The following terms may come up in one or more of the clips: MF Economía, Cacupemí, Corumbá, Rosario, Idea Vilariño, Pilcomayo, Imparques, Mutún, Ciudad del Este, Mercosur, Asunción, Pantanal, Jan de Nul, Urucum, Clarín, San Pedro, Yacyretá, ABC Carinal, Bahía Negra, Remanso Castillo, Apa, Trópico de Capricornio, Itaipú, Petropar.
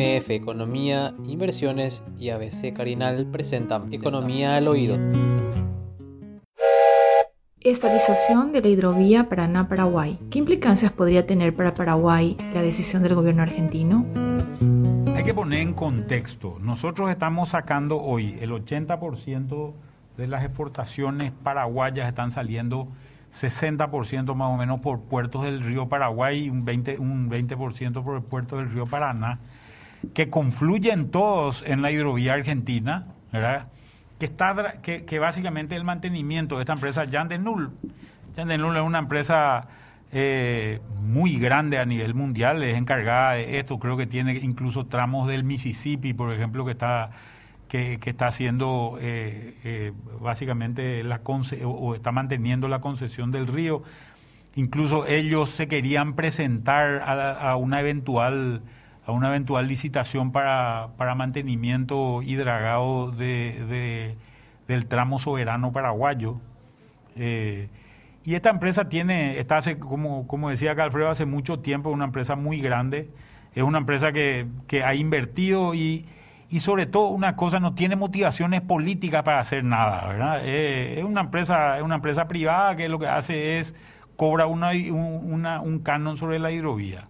IMF Economía, Inversiones y ABC Carinal presentan Economía al Oído. Estatización de la hidrovía Paraná-Paraguay. ¿Qué implicancias podría tener para Paraguay la decisión del gobierno argentino? Hay que poner en contexto. Nosotros estamos sacando hoy el 80% de las exportaciones paraguayas, están saliendo 60% más o menos por puertos del río Paraguay, un 20% por el puerto del río Paraná, que confluyen todos en la hidrovía argentina, ¿verdad? Que básicamente el mantenimiento de esta empresa Jan de Nul. Jan de Nul es una empresa muy grande a nivel mundial, es encargada de esto, creo que tiene incluso tramos del Mississippi, por ejemplo, que está haciendo básicamente está manteniendo la concesión del río. Incluso ellos se querían presentar a una eventual licitación para mantenimiento y dragado del tramo soberano paraguayo. Y esta empresa como decía Alfredo, hace mucho tiempo, una empresa muy grande, es una empresa que ha invertido y sobre todo una cosa, no tiene motivaciones políticas para hacer nada, ¿verdad? Es una empresa privada que lo que hace es cobra un canon sobre la hidrovía.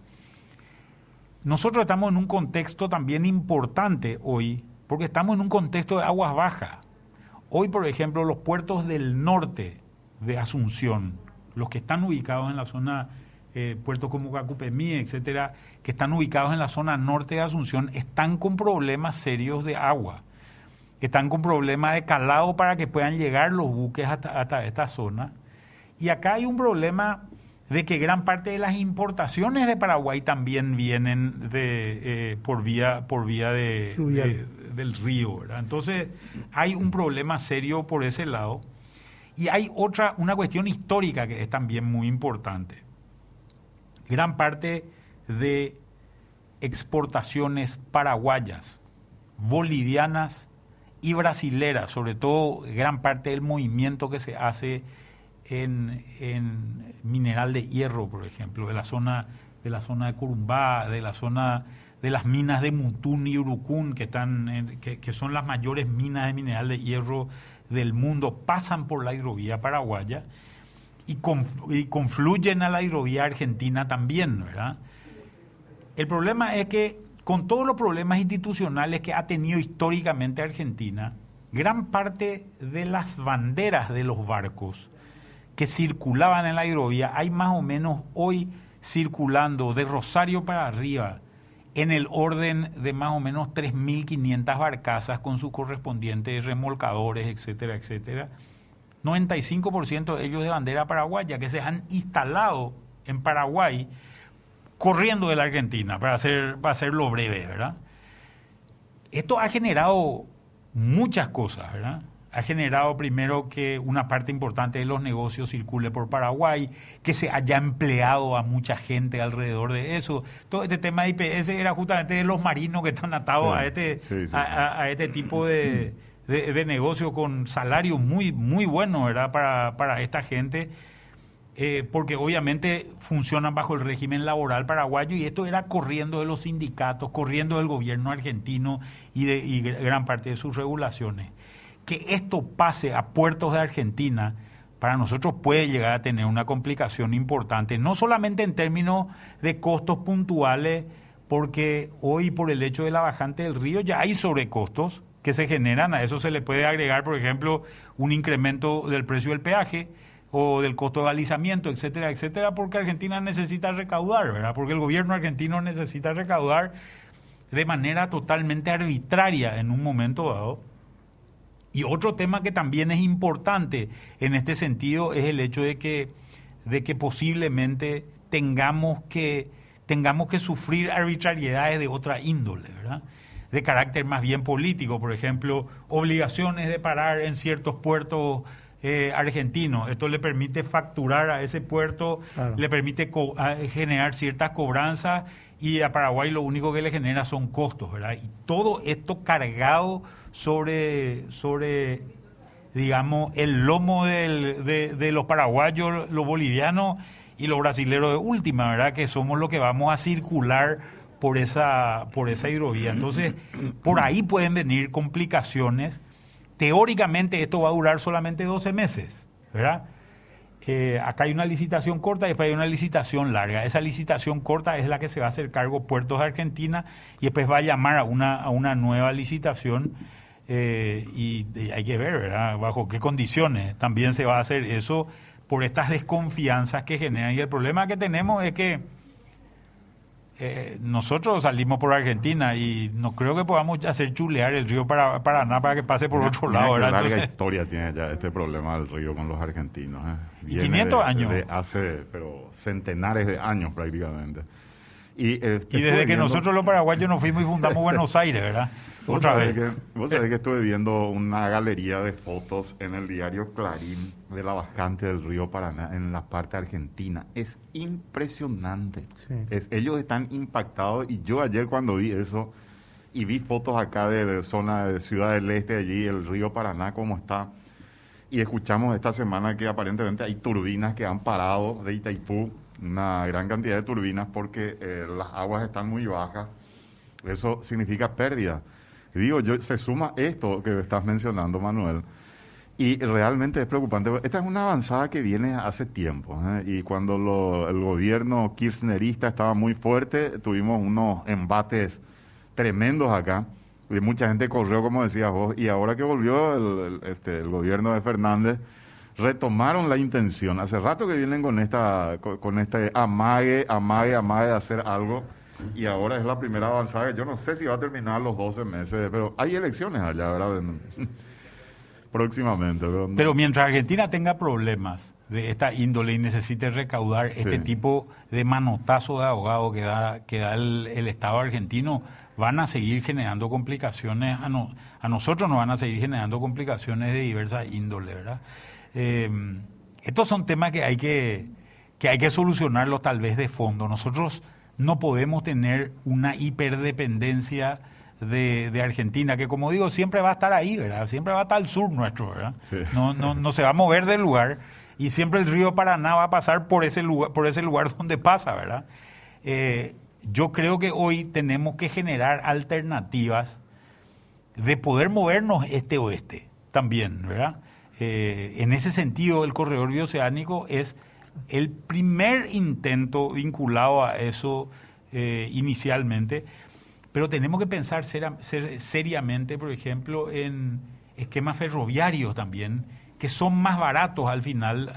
Nosotros estamos en un contexto también importante hoy, porque estamos en un contexto de aguas bajas. Hoy, por ejemplo, los puertos del norte de Asunción, los que están ubicados en la zona, puertos como Cacupemí, etcétera, que están ubicados en la zona norte de Asunción, están con problemas serios de agua, están con problemas de calado para que puedan llegar los buques hasta esta zona. Y acá hay un problema de que gran parte de las importaciones de Paraguay también vienen por vía del río, ¿verdad? Entonces hay un problema serio por ese lado. Y hay una cuestión histórica que es también muy importante. Gran parte de exportaciones paraguayas, bolivianas y brasileras, sobre todo gran parte del movimiento que se hace en mineral de hierro, por ejemplo, de la zona de Corumbá, de la zona de las minas de Mutún y Urucum, que son las mayores minas de mineral de hierro del mundo, pasan por la hidrovía paraguaya y confluyen a la hidrovía argentina también, ¿verdad? El problema es que, con todos los problemas institucionales que ha tenido históricamente Argentina, gran parte de las banderas de los barcos que circulaban en la hidrovía, hay más o menos hoy circulando de Rosario para arriba, en el orden de más o menos 3.500 barcazas con sus correspondientes remolcadores, etcétera, etcétera. 95% de ellos de bandera paraguaya, que se han instalado en Paraguay, corriendo de la Argentina, para hacerlo breve, ¿verdad? Esto ha generado muchas cosas, ¿verdad? Ha generado primero que una parte importante de los negocios circule por Paraguay, que se haya empleado a mucha gente alrededor de eso. Todo este tema de IPS era justamente de los marinos que están atados a este tipo de negocio, con salarios muy, muy buenos, ¿verdad? Para esta gente, porque obviamente funcionan bajo el régimen laboral paraguayo, y esto era corriendo de los sindicatos, corriendo del gobierno argentino y gran parte de sus regulaciones. Que esto pase a puertos de Argentina, para nosotros puede llegar a tener una complicación importante, no solamente en términos de costos puntuales, porque hoy por el hecho de la bajante del río ya hay sobrecostos que se generan. A eso se le puede agregar, por ejemplo, un incremento del precio del peaje o del costo de balizamiento, etcétera, etcétera, porque Argentina necesita recaudar, ¿verdad? Porque el gobierno argentino necesita recaudar de manera totalmente arbitraria en un momento dado. Y otro tema que también es importante en este sentido es el hecho de que posiblemente tengamos que sufrir arbitrariedades de otra índole, ¿verdad? De carácter más bien político, por ejemplo, obligaciones de parar en ciertos puertos argentinos. Esto le permite facturar a ese puerto, claro, le permite generar ciertas cobranzas, y a Paraguay lo único que le genera son costos, ¿verdad? Y todo esto cargado sobre digamos, el lomo de los paraguayos, los bolivianos y los brasileros de última, ¿verdad? Que somos los que vamos a circular por esa hidrovía. Entonces, por ahí pueden venir complicaciones. Teóricamente esto va a durar solamente 12 meses, ¿verdad? Acá hay una licitación corta y después hay una licitación larga. Esa licitación corta es la que se va a hacer cargo Puertos de Argentina y después va a llamar a una nueva licitación. Y hay que ver, ¿verdad?, bajo qué condiciones también se va a hacer eso por estas desconfianzas que generan. Y el problema que tenemos es que nosotros salimos por Argentina y no creo que podamos hacer chulear el río Paraná para que pase por otro lado, ¿verdad? Entonces, larga historia tiene ya este problema del río con los argentinos. Y 500 años. Hace centenares de años prácticamente. Y desde que nosotros los paraguayos nos fuimos y fundamos Buenos Aires, ¿verdad? Vos sabés que estuve viendo una galería de fotos en el diario Clarín de la bajante del río Paraná en la parte argentina. Es impresionante. Sí. Ellos están impactados, y yo ayer cuando vi eso y vi fotos acá de zona de Ciudad del Este, allí el río Paraná cómo está, y escuchamos esta semana que aparentemente hay turbinas que han parado de Itaipú, una gran cantidad de turbinas porque las aguas están muy bajas. Eso significa pérdida. Digo, se suma esto que estás mencionando, Manuel, y realmente es preocupante. Esta es una avanzada que viene hace tiempo, y cuando el gobierno kirchnerista estaba muy fuerte, tuvimos unos embates tremendos acá, y mucha gente corrió, como decías vos, y ahora que volvió el gobierno de Fernández, retomaron la intención. Hace rato que vienen con este amague de hacer algo, y ahora es la primera avanzada. Yo no sé si va a terminar los 12 meses, pero hay elecciones allá, ¿verdad?, próximamente. Pero mientras Argentina tenga problemas de esta índole y necesite recaudar este tipo de manotazo de ahogado que da el Estado argentino, van a seguir generando complicaciones. A nosotros nos van a seguir generando complicaciones de diversa índole, ¿verdad? Estos son temas que hay que solucionarlos tal vez de fondo. Nosotros no podemos tener una hiperdependencia de Argentina, que, como digo, siempre va a estar ahí, ¿verdad? Siempre va a estar al sur nuestro, ¿verdad? Sí. No se va a mover del lugar, y siempre el río Paraná va a pasar por ese lugar donde pasa, ¿verdad? Yo creo que hoy tenemos que generar alternativas de poder movernos este-oeste también, ¿verdad? En ese sentido, el corredor bioceánico es el primer intento vinculado a eso inicialmente, pero tenemos que pensar seriamente, por ejemplo, en esquemas ferroviarios también, que son más baratos al final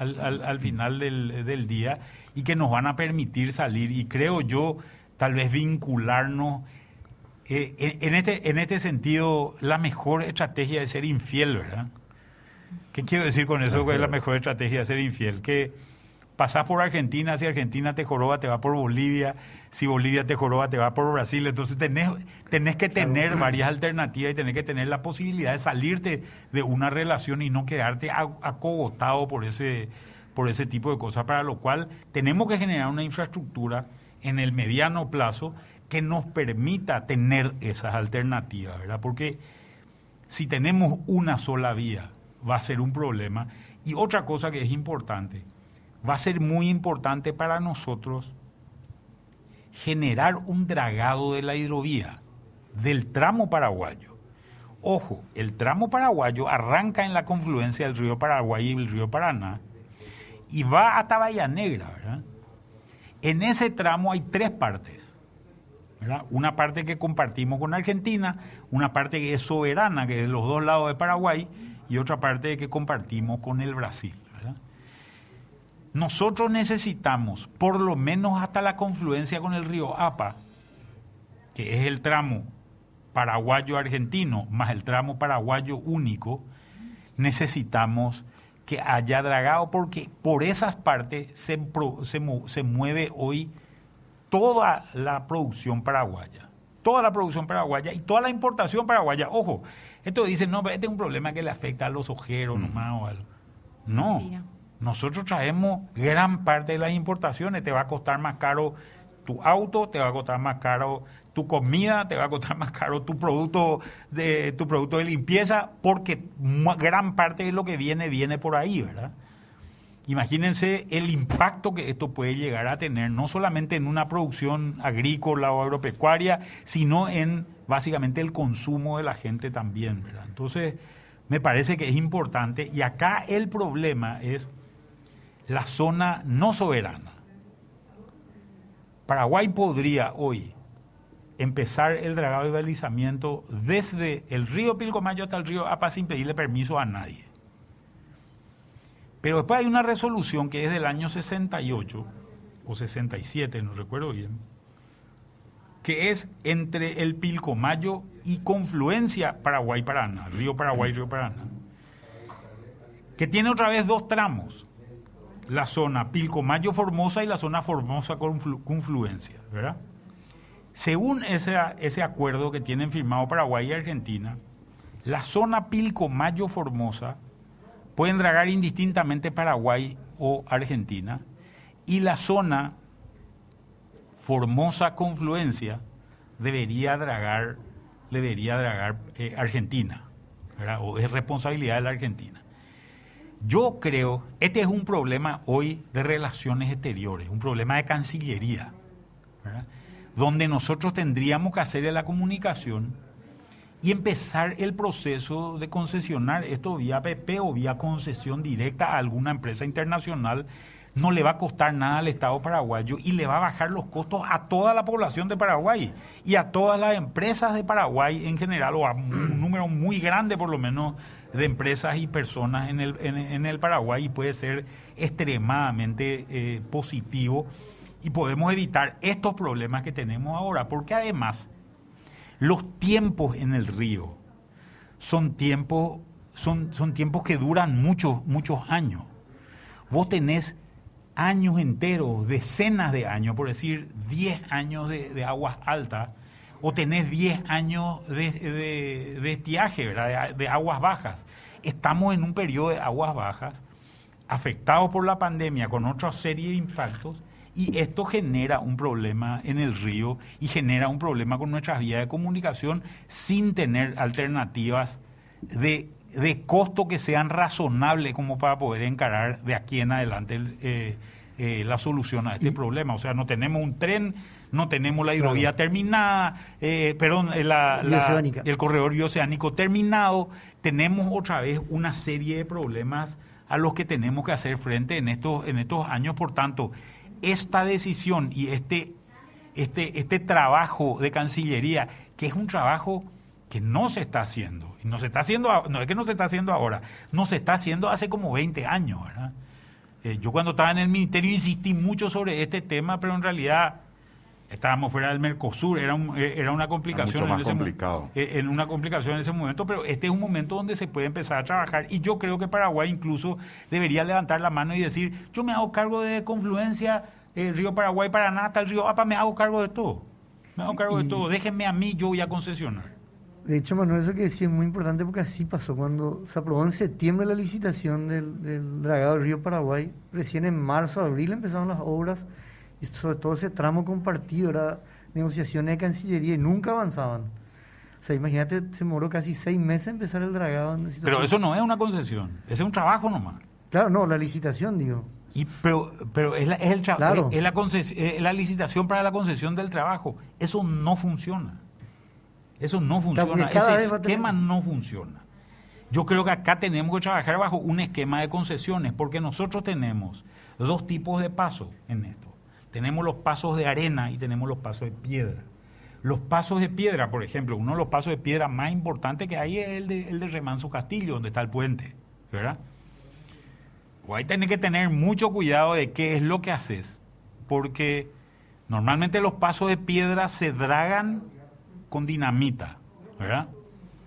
del día, y que nos van a permitir salir, y creo yo, tal vez vincularnos. En este sentido, la mejor estrategia es ser infiel, ¿verdad? ¿Qué quiero decir con eso? ¿Cuál es la mejor estrategia de ser infiel? Que pasás por Argentina, si Argentina te joroba, te va por Bolivia, si Bolivia te joroba, te va por Brasil. Entonces tenés que tener varias alternativas, y tenés que tener la posibilidad de salirte de una relación y no quedarte acogotado por ese tipo de cosas, para lo cual tenemos que generar una infraestructura en el mediano plazo que nos permita tener esas alternativas, ¿verdad? Porque si tenemos una sola vía, va a ser un problema. Y otra cosa que es importante, va a ser muy importante para nosotros generar un dragado de la hidrovía, del tramo paraguayo. Ojo, el tramo paraguayo arranca en la confluencia del río Paraguay y el río Paraná y va hasta Bahía Negra, ¿verdad? En ese tramo hay tres partes, ¿verdad? Una parte que compartimos con Argentina, una parte que es soberana, que es de los dos lados de Paraguay, y otra parte que compartimos con el Brasil, ¿verdad? Nosotros necesitamos, por lo menos hasta la confluencia con el río Apa, que es el tramo paraguayo-argentino más el tramo paraguayo único, necesitamos que haya dragado, porque por esas partes se mueve hoy toda la producción paraguaya. Toda la producción paraguaya y toda la importación paraguaya. Ojo, esto dicen, no, este es un problema que le afecta a los ojeros nomás o algo. No, nosotros traemos gran parte de las importaciones. Te va a costar más caro tu auto, te va a costar más caro tu comida, te va a costar más caro tu producto de limpieza, porque gran parte de lo que viene por ahí, ¿verdad? Imagínense el impacto que esto puede llegar a tener, no solamente en una producción agrícola o agropecuaria, sino en básicamente el consumo de la gente también, ¿verdad? Entonces, me parece que es importante, y acá el problema es la zona no soberana. Paraguay podría hoy empezar el dragado y balizamiento desde el río Pilcomayo hasta el río Apa sin pedirle permiso a nadie. Pero después hay una resolución que es del año 68 o 67, no recuerdo bien, que es entre el Pilcomayo y confluencia Paraguay-Paraná, río Paraguay-río Paraná, que tiene otra vez dos tramos, la zona Pilcomayo-Formosa y la zona Formosa-Confluencia, ¿verdad? Según ese acuerdo que tienen firmado Paraguay y Argentina, la zona Pilcomayo-Formosa pueden dragar indistintamente Paraguay o Argentina, y la zona Formosa-Confluencia debería dragar Argentina, ¿verdad? O es responsabilidad de la Argentina. Yo creo, este es un problema hoy de relaciones exteriores, un problema de Cancillería, ¿verdad? Donde nosotros tendríamos que hacerle la comunicación y empezar el proceso de concesionar esto vía PP o vía concesión directa a alguna empresa internacional. No le va a costar nada al Estado paraguayo y le va a bajar los costos a toda la población de Paraguay y a todas las empresas de Paraguay en general, o a un número muy grande por lo menos de empresas y personas en el Paraguay, y puede ser extremadamente positivo, y podemos evitar estos problemas que tenemos ahora, porque además los tiempos en el río son tiempos que duran muchos años. Vos tenés años enteros, decenas de años, por decir 10 años de aguas altas, o tenés 10 años de estiaje, ¿verdad? De aguas bajas. Estamos en un periodo de aguas bajas, afectados por la pandemia, con otra serie de impactos, y esto genera un problema en el río y genera un problema con nuestras vías de comunicación, sin tener alternativas de costo que sean razonables como para poder encarar de aquí en adelante la solución a este problema. O sea, no tenemos un tren, no tenemos la hidrovía terminada, el corredor bioceánico terminado. Tenemos otra vez una serie de problemas a los que tenemos que hacer frente en estos años. Por tanto, esta decisión y este trabajo de Cancillería, que es un trabajo que no se está haciendo, no es que no se está haciendo ahora, no se está haciendo hace como 20 años, ¿verdad? Yo cuando estaba en el ministerio insistí mucho sobre este tema, pero en realidad estábamos fuera del Mercosur, era una complicación, era mucho más complicado. En una complicación en ese momento, pero este es un momento donde se puede empezar a trabajar, y yo creo que Paraguay incluso debería levantar la mano y decir: yo me hago cargo de confluencia, el río Paraguay, Paraná, hasta el río Apa, me hago cargo de todo, déjenme a mí, yo voy a concesionar. De hecho, Manuel, eso que decía es muy importante, porque así pasó cuando se aprobó en septiembre la licitación del dragado del río Paraguay. Recién en marzo, abril empezaron las obras, y sobre todo ese tramo compartido, era negociaciones de Cancillería, y nunca avanzaban. O sea, imagínate, se demoró casi 6 meses empezar el dragado. Pero eso no es una concesión, ese es un trabajo nomás. Claro, no, la licitación, digo. Pero es la licitación para la concesión del trabajo. Eso no funciona. Eso no funciona, ese esquema no funciona. Yo creo que acá tenemos que trabajar bajo un esquema de concesiones, porque nosotros tenemos dos tipos de pasos en esto. Tenemos los pasos de arena y tenemos los pasos de piedra. Los pasos de piedra, por ejemplo, uno de los pasos de piedra más importantes que hay es el de Remanso Castillo, donde está el puente, ¿verdad? O ahí tenés que tener mucho cuidado de qué es lo que haces, porque normalmente los pasos de piedra se dragan con dinamita, ¿verdad?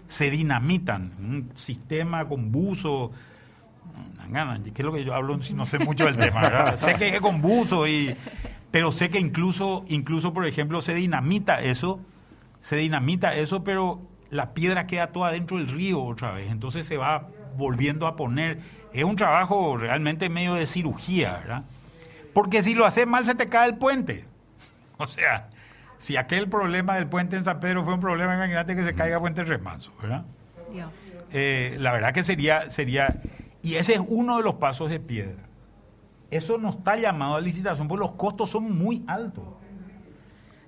Se dinamitan, un sistema con buzo. ¿Qué es lo que yo hablo? No sé mucho del tema, ¿verdad? Sé que es con buzo, pero sé que incluso, por ejemplo, se dinamita eso, pero la piedra queda toda dentro del río otra vez, entonces se va volviendo a poner. Es un trabajo realmente medio de cirugía, ¿verdad? Porque si lo haces mal, se te cae el puente. O sea, si aquel problema del puente en San Pedro fue un problema, imagínate que se caiga puente en Remanso, ¿verdad? La verdad que sería... Y ese es uno de los pasos de piedra. Eso no está llamado a licitación porque los costos son muy altos.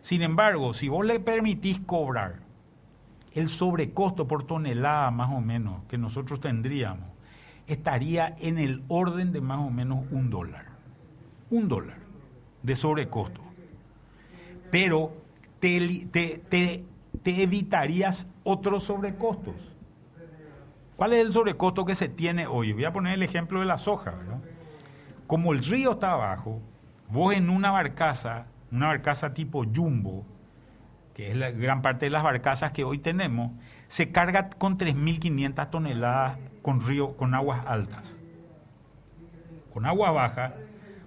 Sin embargo, si vos le permitís cobrar el sobrecosto por tonelada más o menos que nosotros tendríamos, estaría en el orden de más o menos $1 de sobrecosto. Pero te evitarías otros sobrecostos. ¿Cuál es el sobrecosto que se tiene hoy? Voy a poner el ejemplo de la soja, ¿verdad? Como el río está abajo, vos en una barcaza tipo jumbo, que es la gran parte de las barcazas que hoy tenemos, se carga con 3.500 toneladas con río, con aguas altas. Con aguas bajas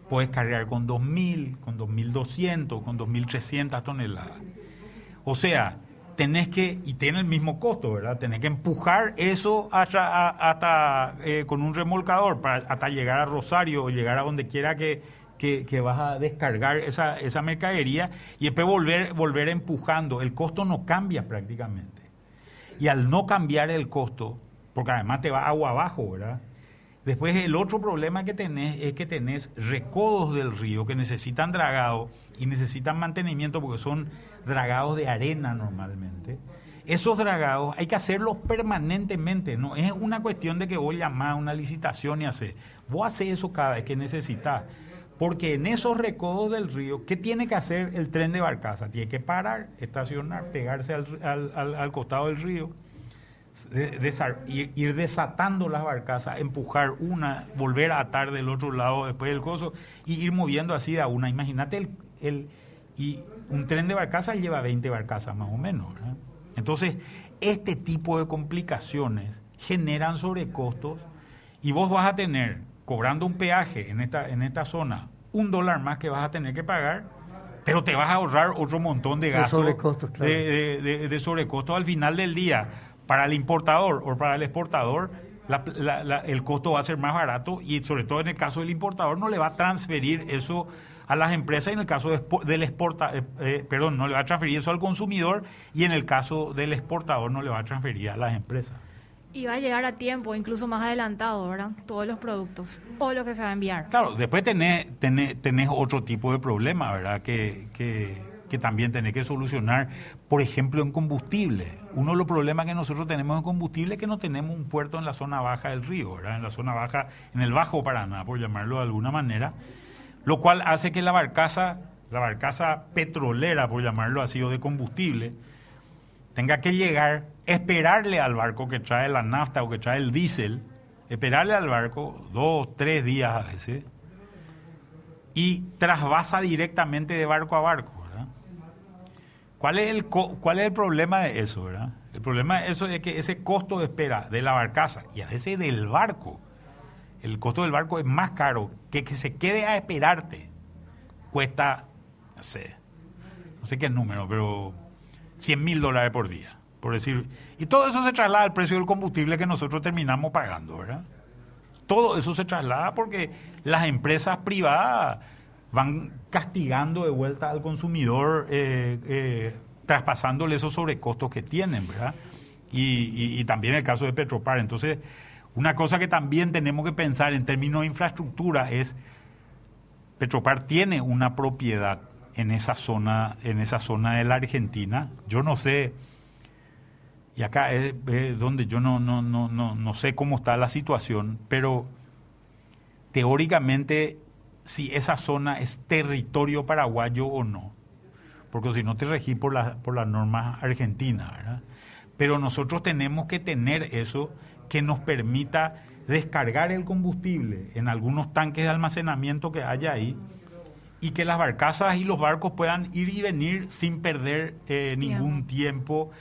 puedes cargar con 2.000, con 2.200, con 2.300 toneladas. O sea, tenés que, y tiene el mismo costo, ¿verdad? Tenés que empujar eso hasta con un remolcador hasta llegar a Rosario o llegar a donde quiera que vas a descargar esa mercadería, y después volver empujando. El costo no cambia prácticamente. Y al no cambiar el costo, porque además te va agua abajo, ¿verdad? Después el otro problema que tenés es que tenés recodos del río que necesitan dragado y necesitan mantenimiento porque son dragados de arena normalmente. Esos dragados hay que hacerlos permanentemente, no es una cuestión de que vos llamás a una licitación y haces. Vos haces eso cada vez que necesitas, porque en esos recodos del río, ¿qué tiene que hacer el tren de barcaza? Tiene que parar, estacionar, pegarse al costado del río, ir desatando las barcazas, empujar una, volver a atar del otro lado después del coso y ir moviendo así de a una. Imagínate, y un tren de barcazas lleva 20 barcazas más o menos, ¿verdad? Entonces, este tipo de complicaciones generan sobrecostos y vos vas a tener, cobrando un peaje en esta zona, $1 más que vas a tener que pagar, pero te vas a ahorrar otro montón de gastos de sobrecostos al final del día. Para el importador o para el exportador, el costo va a ser más barato, y sobre todo en el caso del importador no le va a transferir eso a las empresas, y en el caso no le va a transferir eso al consumidor, y en el caso del exportador no le va a transferir a las empresas. Y va a llegar a tiempo, incluso más adelantado, ¿verdad? Todos los productos o lo que se va a enviar. Claro, después tenés otro tipo de problema, ¿verdad? Que también tenés que solucionar, por ejemplo, en combustible. Uno de los problemas que nosotros tenemos en combustible es que no tenemos un puerto en la zona baja del río, ¿verdad? En la zona baja, en el Bajo Paraná, por llamarlo de alguna manera, lo cual hace que la barcaza petrolera, por llamarlo así, o de combustible, tenga que llegar, esperarle al barco que trae la nafta o que trae el diésel, esperarle al barco 2, 3 días a veces, y trasvasa directamente de barco a barco. ¿Cuál es el problema de eso, verdad? El problema de eso es que ese costo de espera de la barcaza y a veces del barco, el costo del barco es más caro, que se quede a esperarte. Cuesta, no sé qué número, pero $100.000 por día, por decir. Y todo eso se traslada al precio del combustible que nosotros terminamos pagando, ¿verdad? Todo eso se traslada porque las empresas privadas van castigando de vuelta al consumidor, traspasándole esos sobrecostos que tienen, ¿verdad? Y también el caso de Petropar. Entonces, una cosa que también tenemos que pensar en términos de infraestructura es, Petropar tiene una propiedad en esa zona de la Argentina. Yo no sé, y acá es donde yo no sé cómo está la situación, pero teóricamente, si esa zona es territorio paraguayo o no, porque si no te regís por las normas argentinas, ¿verdad? Pero nosotros tenemos que tener eso que nos permita descargar el combustible en algunos tanques de almacenamiento que haya ahí, y que las barcazas y los barcos puedan ir y venir sin perder ningún tiempo,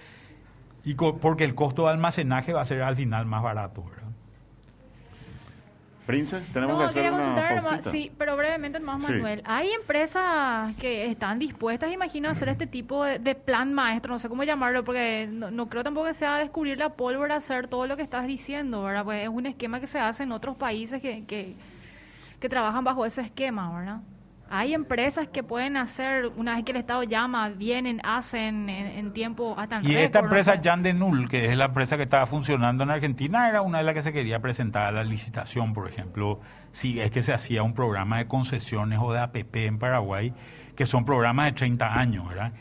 y porque el costo de almacenaje va a ser al final más barato, ¿verdad? Prince, tenemos que hacer una pausita. Sí, pero brevemente más, Manuel. Sí. Hay empresas que están dispuestas, imagino, a hacer este tipo de plan maestro, no sé cómo llamarlo, porque no creo tampoco que sea descubrir la pólvora, hacer todo lo que estás diciendo, ¿verdad? Pues es un esquema que se hace en otros países que trabajan bajo ese esquema, ¿verdad? Hay empresas que pueden hacer, una vez que el Estado llama, vienen, hacen en tiempo hasta en récord. Y esta empresa, ¿no? Jan de Nul, que es la empresa que estaba funcionando en Argentina, era una de las que se quería presentar a la licitación, por ejemplo, si es que se hacía un programa de concesiones o de APP en Paraguay, que son programas de 30 años, ¿verdad?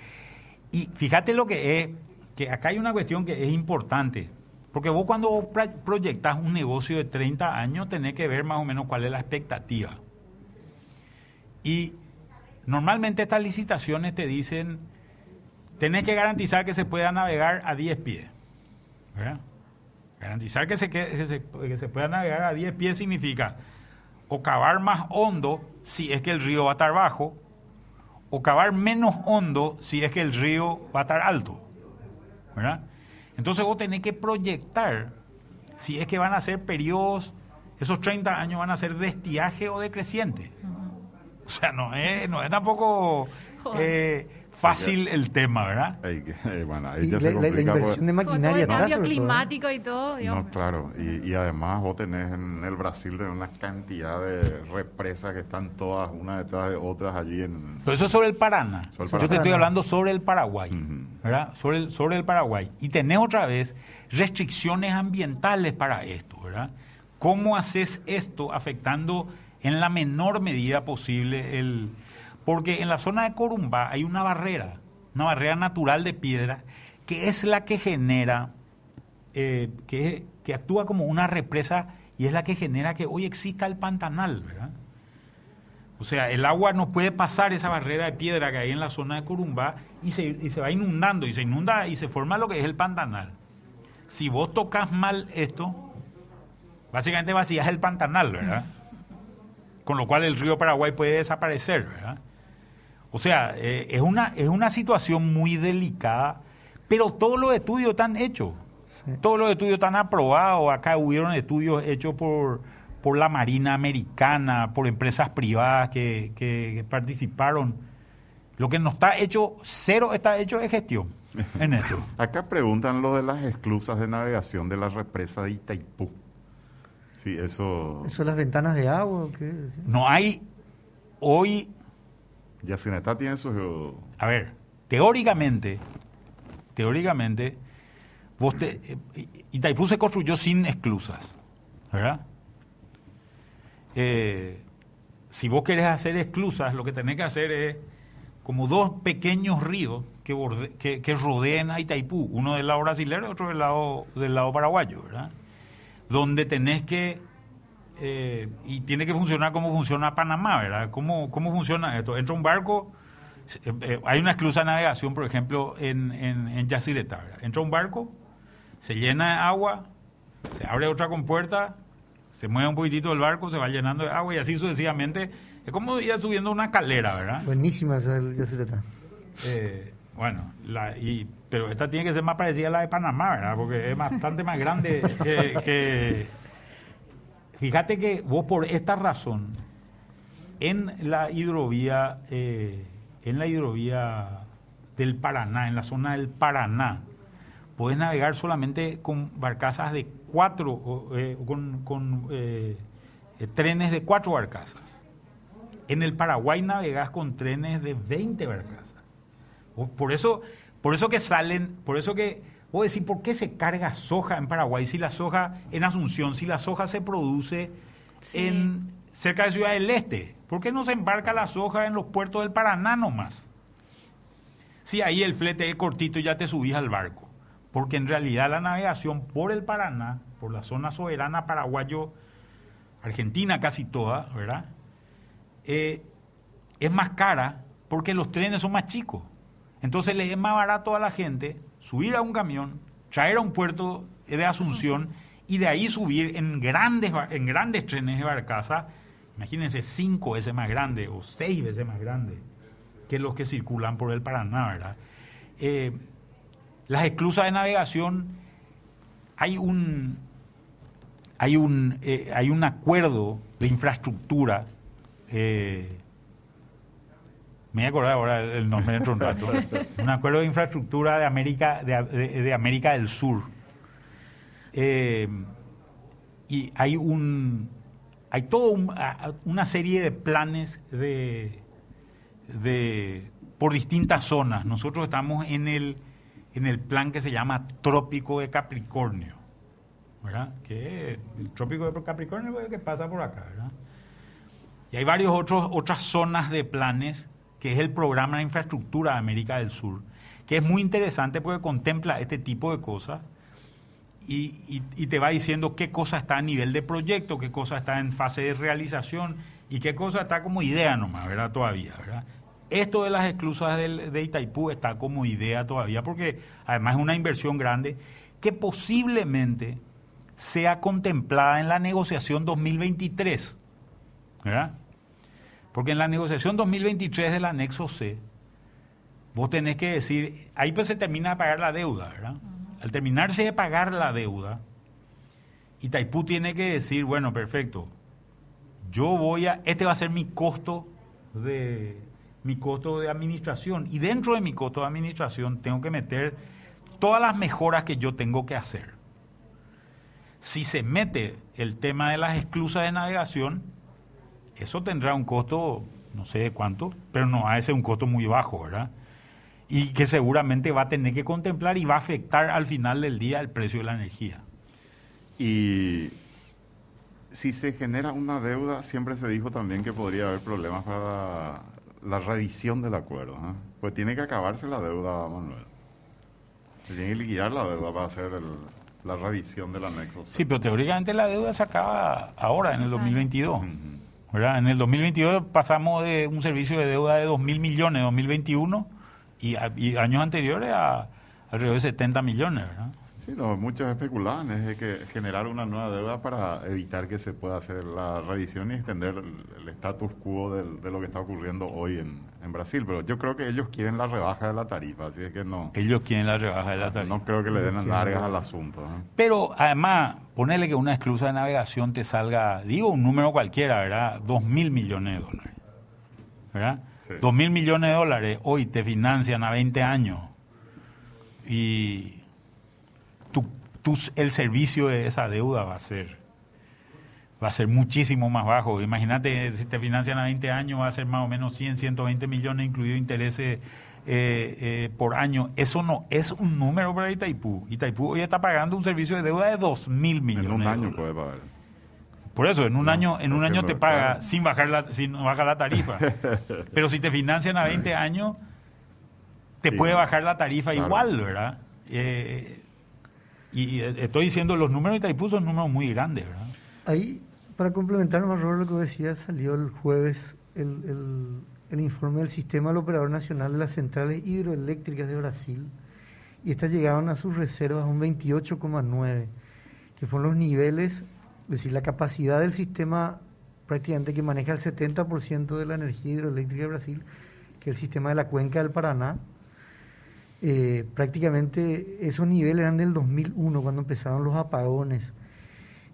Y fíjate lo que es, que acá hay una cuestión que es importante, porque vos cuando proyectás un negocio de 30 años tenés que ver más o menos cuál es la expectativa. Y normalmente estas licitaciones te dicen, tenés que garantizar que se pueda navegar a 10 pies. ¿Verdad? Garantizar que se pueda navegar a 10 pies significa o cavar más hondo si es que el río va a estar bajo, o cavar menos hondo si es que el río va a estar alto. ¿Verdad? Entonces vos tenés que proyectar si es que van a ser periodos, esos 30 años van a ser de estiaje o decreciente. O sea, no es tampoco fácil el tema, ¿verdad? Ahí ya se complica. La inversión de maquinaria, todo el cambio climático y todo. Digamos. No, claro. Y además vos tenés en el Brasil una cantidad de represas que están todas una detrás de otras allí. Pero eso es sobre el Paraná. Yo te estoy hablando sobre el Paraguay, ¿verdad? Sobre el Paraguay. Y tenés otra vez restricciones ambientales para esto, ¿verdad? ¿Cómo haces esto afectando en la menor medida posible el... Porque en la zona de Corumbá hay una barrera natural de piedra, que es la que genera, que actúa como una represa y es la que genera que hoy exista el Pantanal, ¿verdad? O sea, el agua no puede pasar esa barrera de piedra que hay en la zona de Corumbá y se va inundando y se inunda y se forma lo que es el Pantanal. Si vos tocas mal esto, básicamente vacías el Pantanal, ¿verdad? Con lo cual el río Paraguay puede desaparecer, ¿verdad? O sea, es una situación muy delicada, pero todos los estudios están hechos, sí. Todos los estudios están aprobados. Acá hubieron estudios hechos por la Marina Americana, por empresas privadas que participaron. Lo que no está hecho, cero está hecho de gestión en esto. Acá preguntan lo de las esclusas de navegación de la represa de Itaipú. Sí, eso... ¿Eso las ventanas de agua o qué? ¿Sí? No hay... Hoy... Yacyretá tiene sus... A ver, teóricamente, Itaipú se construyó sin esclusas, ¿verdad? Si vos querés hacer esclusas, lo que tenés que hacer es como dos pequeños ríos que rodeen a Itaipú, uno del lado brasilero y otro del lado paraguayo, ¿verdad? Donde tenés que, y tiene que funcionar como funciona Panamá, ¿verdad? ¿Cómo funciona esto? Entra un barco, hay una esclusa de navegación, por ejemplo, en Yacyretá, ¿verdad? Entra un barco, se llena de agua, se abre otra compuerta, se mueve un poquitito el barco, se va llenando de agua y así sucesivamente. Es como ir subiendo una escalera, ¿verdad? Buenísima esa Yacyretá. Bueno, pero esta tiene que ser más parecida a la de Panamá, ¿verdad? Porque es bastante más grande que... Fíjate que vos por esta razón, en la hidrovía del Paraná, en la zona del Paraná, podés navegar solamente con barcazas de trenes de 4 barcazas. En el Paraguay navegás con trenes de 20 barcazas. Por eso que salen, por eso que voy a decir, ¿por qué se carga soja en Paraguay si la soja en Asunción, si la soja se produce cerca de Ciudad del Este? ¿Por qué no se embarca la soja en los puertos del Paraná nomás? Si ahí el flete es cortito y ya te subís al barco, porque en realidad la navegación por el Paraná, por la zona soberana paraguayo, Argentina casi toda, ¿verdad? Es más cara porque los trenes son más chicos. Entonces le es más barato a la gente subir a un camión, traer a un puerto de Asunción y de ahí subir en grandes trenes de barcaza, imagínense 5 veces más grande o 6 veces más grande que los que circulan por el Paraná, ¿verdad? Las esclusas de navegación, hay un acuerdo de infraestructura. Me voy a acordar ahora el nombre dentro de un rato. Un acuerdo de infraestructura de América del Sur. Y hay una serie de planes de por distintas zonas. Nosotros estamos en el plan que se llama Trópico de Capricornio, ¿verdad? Que el Trópico de Capricornio es el que pasa por acá, ¿verdad? Y hay varios otras zonas de planes, que es el programa de infraestructura de América del Sur, que es muy interesante porque contempla este tipo de cosas y te va diciendo qué cosa está a nivel de proyecto, qué cosa está en fase de realización y qué cosa está como idea nomás, ¿verdad? Todavía, ¿verdad? Esto de las esclusas de Itaipú está como idea todavía, porque además es una inversión grande que posiblemente sea contemplada en la negociación 2023, ¿verdad? Porque en la negociación 2023 del anexo C, vos tenés que decir, ahí pues se termina de pagar la deuda, ¿verdad? Al terminarse de pagar la deuda, Itaipú tiene que decir, bueno, perfecto, este va a ser mi costo de administración, y dentro de mi costo de administración tengo que meter todas las mejoras que yo tengo que hacer. Si se mete el tema de las esclusas de navegación, eso tendrá un costo, no sé de cuánto, pero no, a ese es un costo muy bajo, ¿verdad? Y que seguramente va a tener que contemplar y va a afectar al final del día el precio de la energía. Y si se genera una deuda, siempre se dijo también que podría haber problemas para la revisión del acuerdo, ¿eh? Pues tiene que acabarse la deuda, Manuel. Se tiene que liquidar la deuda para hacer la revisión del anexo. Sí, pero teóricamente la deuda se acaba ahora, en el 2022. ¿Verdad? En el 2022 pasamos de un servicio de deuda de 2.000 millones en 2021 y años anteriores a alrededor de 70 millones. ¿Verdad? Sí, muchos especulaban, es que generar una nueva deuda para evitar que se pueda hacer la revisión y extender el status quo de lo que está ocurriendo hoy en Brasil. Pero yo creo que ellos quieren la rebaja de la tarifa, así es que no. Ellos quieren la rebaja de la tarifa. No creo que le den largas al asunto, ¿eh? Pero además, ponerle que una esclusa de navegación te salga, digo un número cualquiera, ¿verdad? 2.000 millones de dólares, ¿verdad? Sí. 2.000 millones de dólares hoy te financian a 20 años y el servicio de esa deuda va a ser muchísimo más bajo. Imagínate, si te financian a 20 años, va a ser más o menos 100, 120 millones, incluido intereses por año. Eso no es un número para Itaipú. Itaipú hoy está pagando un servicio de deuda de 2.000 millones. En un año puede pagar. Por eso, en un año te paga, claro, sin bajar la tarifa. Pero si te financian a 20 años, te puede bajar la tarifa, claro, igual, ¿verdad? Y estoy diciendo, los números de Itaipú son números muy grandes, ¿verdad? Ahí, para complementar más lo que decía, salió el jueves el informe del Sistema del Operador Nacional de las Centrales Hidroeléctricas de Brasil, y estas llegaron a sus reservas a un 28,9, que fueron los niveles, es decir, la capacidad del sistema prácticamente que maneja el 70% de la energía hidroeléctrica de Brasil, que es el sistema de la cuenca del Paraná. Prácticamente esos niveles eran del 2001, cuando empezaron los apagones,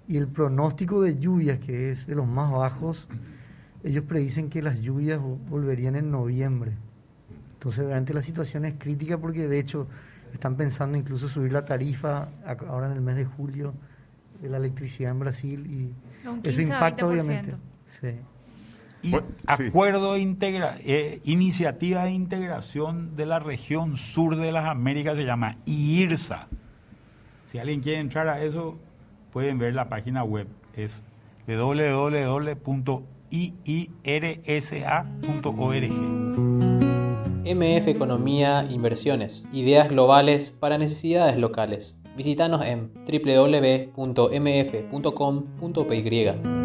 y el pronóstico de lluvias, que es de los más bajos, ellos predicen que las lluvias volverían en noviembre. Entonces realmente la situación es crítica, porque de hecho están pensando incluso subir la tarifa ahora en el mes de julio de la electricidad en Brasil, y un 15, eso impacta 20%. Obviamente, sí. Y acuerdo, iniciativa de integración de la región sur de las Américas, se llama IIRSA. Si alguien quiere entrar a eso, pueden ver la página web, es www.iirsa.org. MF Economía Inversiones, ideas globales para necesidades locales. Visítanos en www.mf.com.py.